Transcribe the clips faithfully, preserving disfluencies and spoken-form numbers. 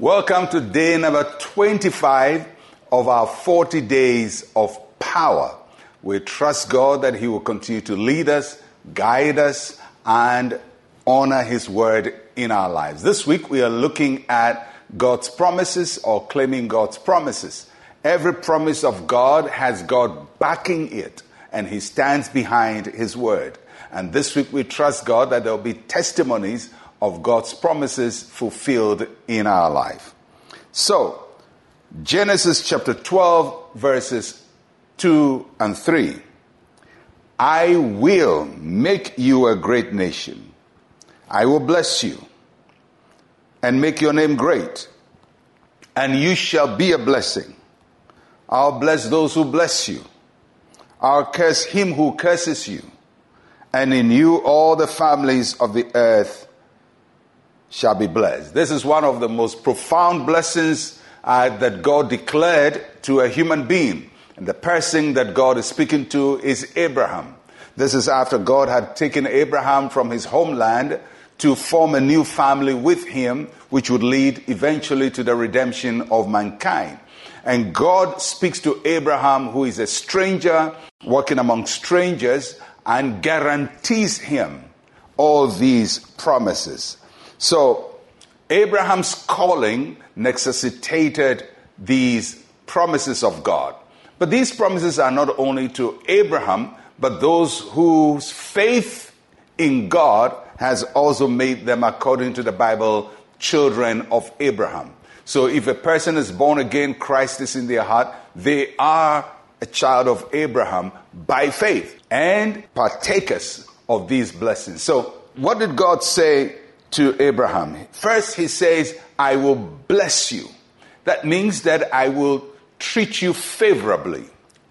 Welcome to day number twenty-five of our forty days of power. We trust God that He will continue to lead us, guide us, and honor His word in our lives. This week we are looking at God's promises or claiming God's promises. Every promise of God has God backing it, and He stands behind His word. And this week we trust God that there will be testimonies of God's promises fulfilled in our life. So, Genesis chapter twelve, verses two and three. I will make you a great nation. I will bless you and make your name great, and you shall be a blessing. I'll bless those who bless you. I'll curse him who curses you, and in you all the families of the earth shall be blessed. This is one of the most profound blessings uh, that God declared to a human being. And the person that God is speaking to is Abraham. This is after God had taken Abraham from his homeland to form a new family with him, which would lead eventually to the redemption of mankind. And God speaks to Abraham, who is a stranger, walking among strangers, and guarantees him all these promises. So, Abraham's calling necessitated these promises of God. But these promises are not only to Abraham, but those whose faith in God has also made them, according to the Bible, children of Abraham. So if a person is born again, Christ is in their heart, they are a child of Abraham by faith and partakers of these blessings. So what did God say to Abraham? First, he says, I will bless you. That means that I will treat you favorably.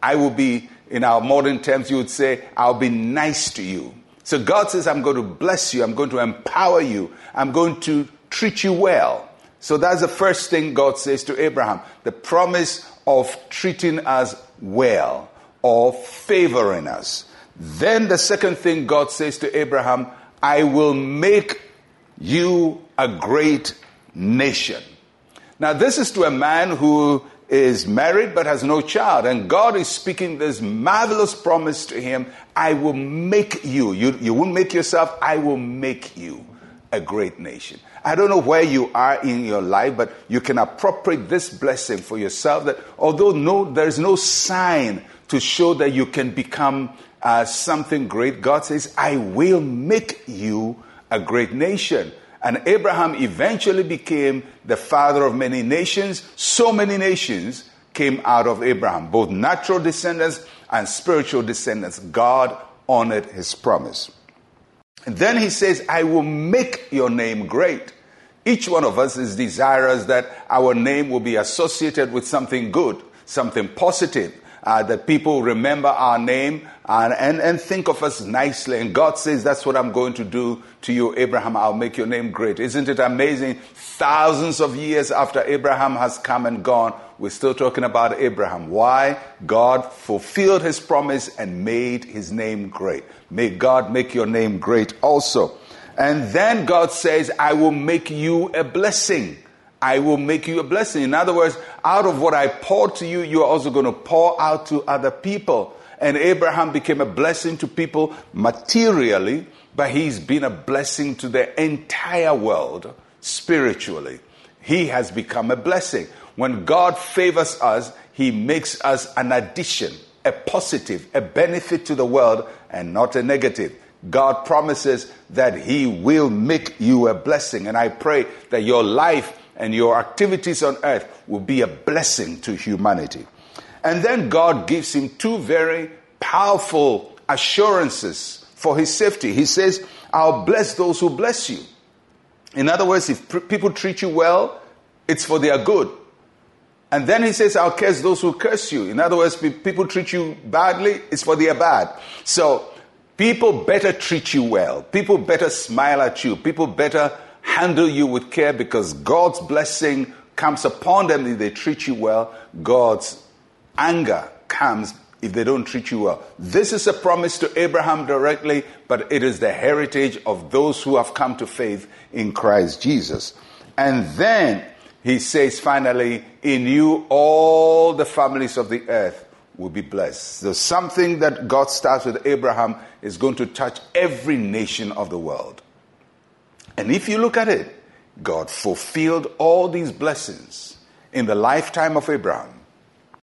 I will be, in our modern terms, you would say, I'll be nice to you. So God says, I'm going to bless you. I'm going to empower you. I'm going to treat you well. So that's the first thing God says to Abraham. The promise of treating us well or favoring us. Then the second thing God says to Abraham, I will make you a great nation. Now this is to a man who is married but has no child. And God is speaking this marvelous promise to him. I will make you. You, you won't make yourself. I will make you a great nation. I don't know where you are in your life, but you can appropriate this blessing for yourself. That although no, there is no sign to show that you can become uh, something great, God says, I will make you a great nation. And Abraham eventually became the father of many nations. So many nations came out of Abraham, both natural descendants and spiritual descendants. God honored his promise. And then he says, I will make your name great. Each one of us is desirous that our name will be associated with something good, something positive, uh, that people remember our name and, and, and think of us nicely. And God says, that's what I'm going to do to you, Abraham. I'll make your name great. Isn't it amazing? Thousands of years after Abraham has come and gone, we're still talking about Abraham. Why? God fulfilled his promise and made his name great. May God make your name great also. And then God says, I will make you a blessing. I will make you a blessing. In other words, out of what I poured to you, you are also going to pour out to other people. And Abraham became a blessing to people materially, but he's been a blessing to the entire world spiritually. He has become a blessing. When God favors us, He makes us an addition, a positive, a benefit to the world, and not a negative. God promises that He will make you a blessing. And I pray that your life and your activities on earth will be a blessing to humanity. And then God gives him two very powerful assurances for his safety. He says, I'll bless those who bless you. In other words, if pr- people treat you well, it's for their good. And then he says, I'll curse those who curse you. In other words, if people treat you badly, it's for their bad. So people better treat you well. People better smile at you. People better handle you with care, because God's blessing comes upon them if they treat you well. God's anger comes if they don't treat you well. This is a promise to Abraham directly, but it is the heritage of those who have come to faith in Christ Jesus. And then He says finally, in you all the families of the earth will be blessed. So something that God starts with Abraham is going to touch every nation of the world. And if you look at it, God fulfilled all these blessings in the lifetime of Abraham.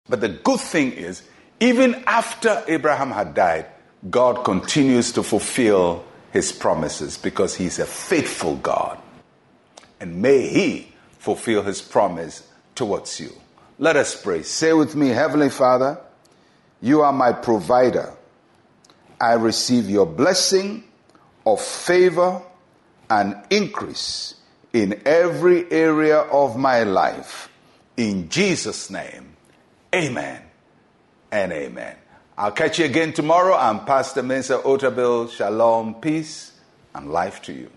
But the good thing is, even after Abraham had died, God continues to fulfill his promises because he's a faithful God. And may he fulfill his promise towards you. Let us pray. Say with me, Heavenly Father, you are my provider. I receive your blessing of favor and increase in every area of my life. In Jesus' name, amen and amen. I'll catch you again tomorrow. I'm Pastor Mensa Otabil. Shalom, peace, and life to you.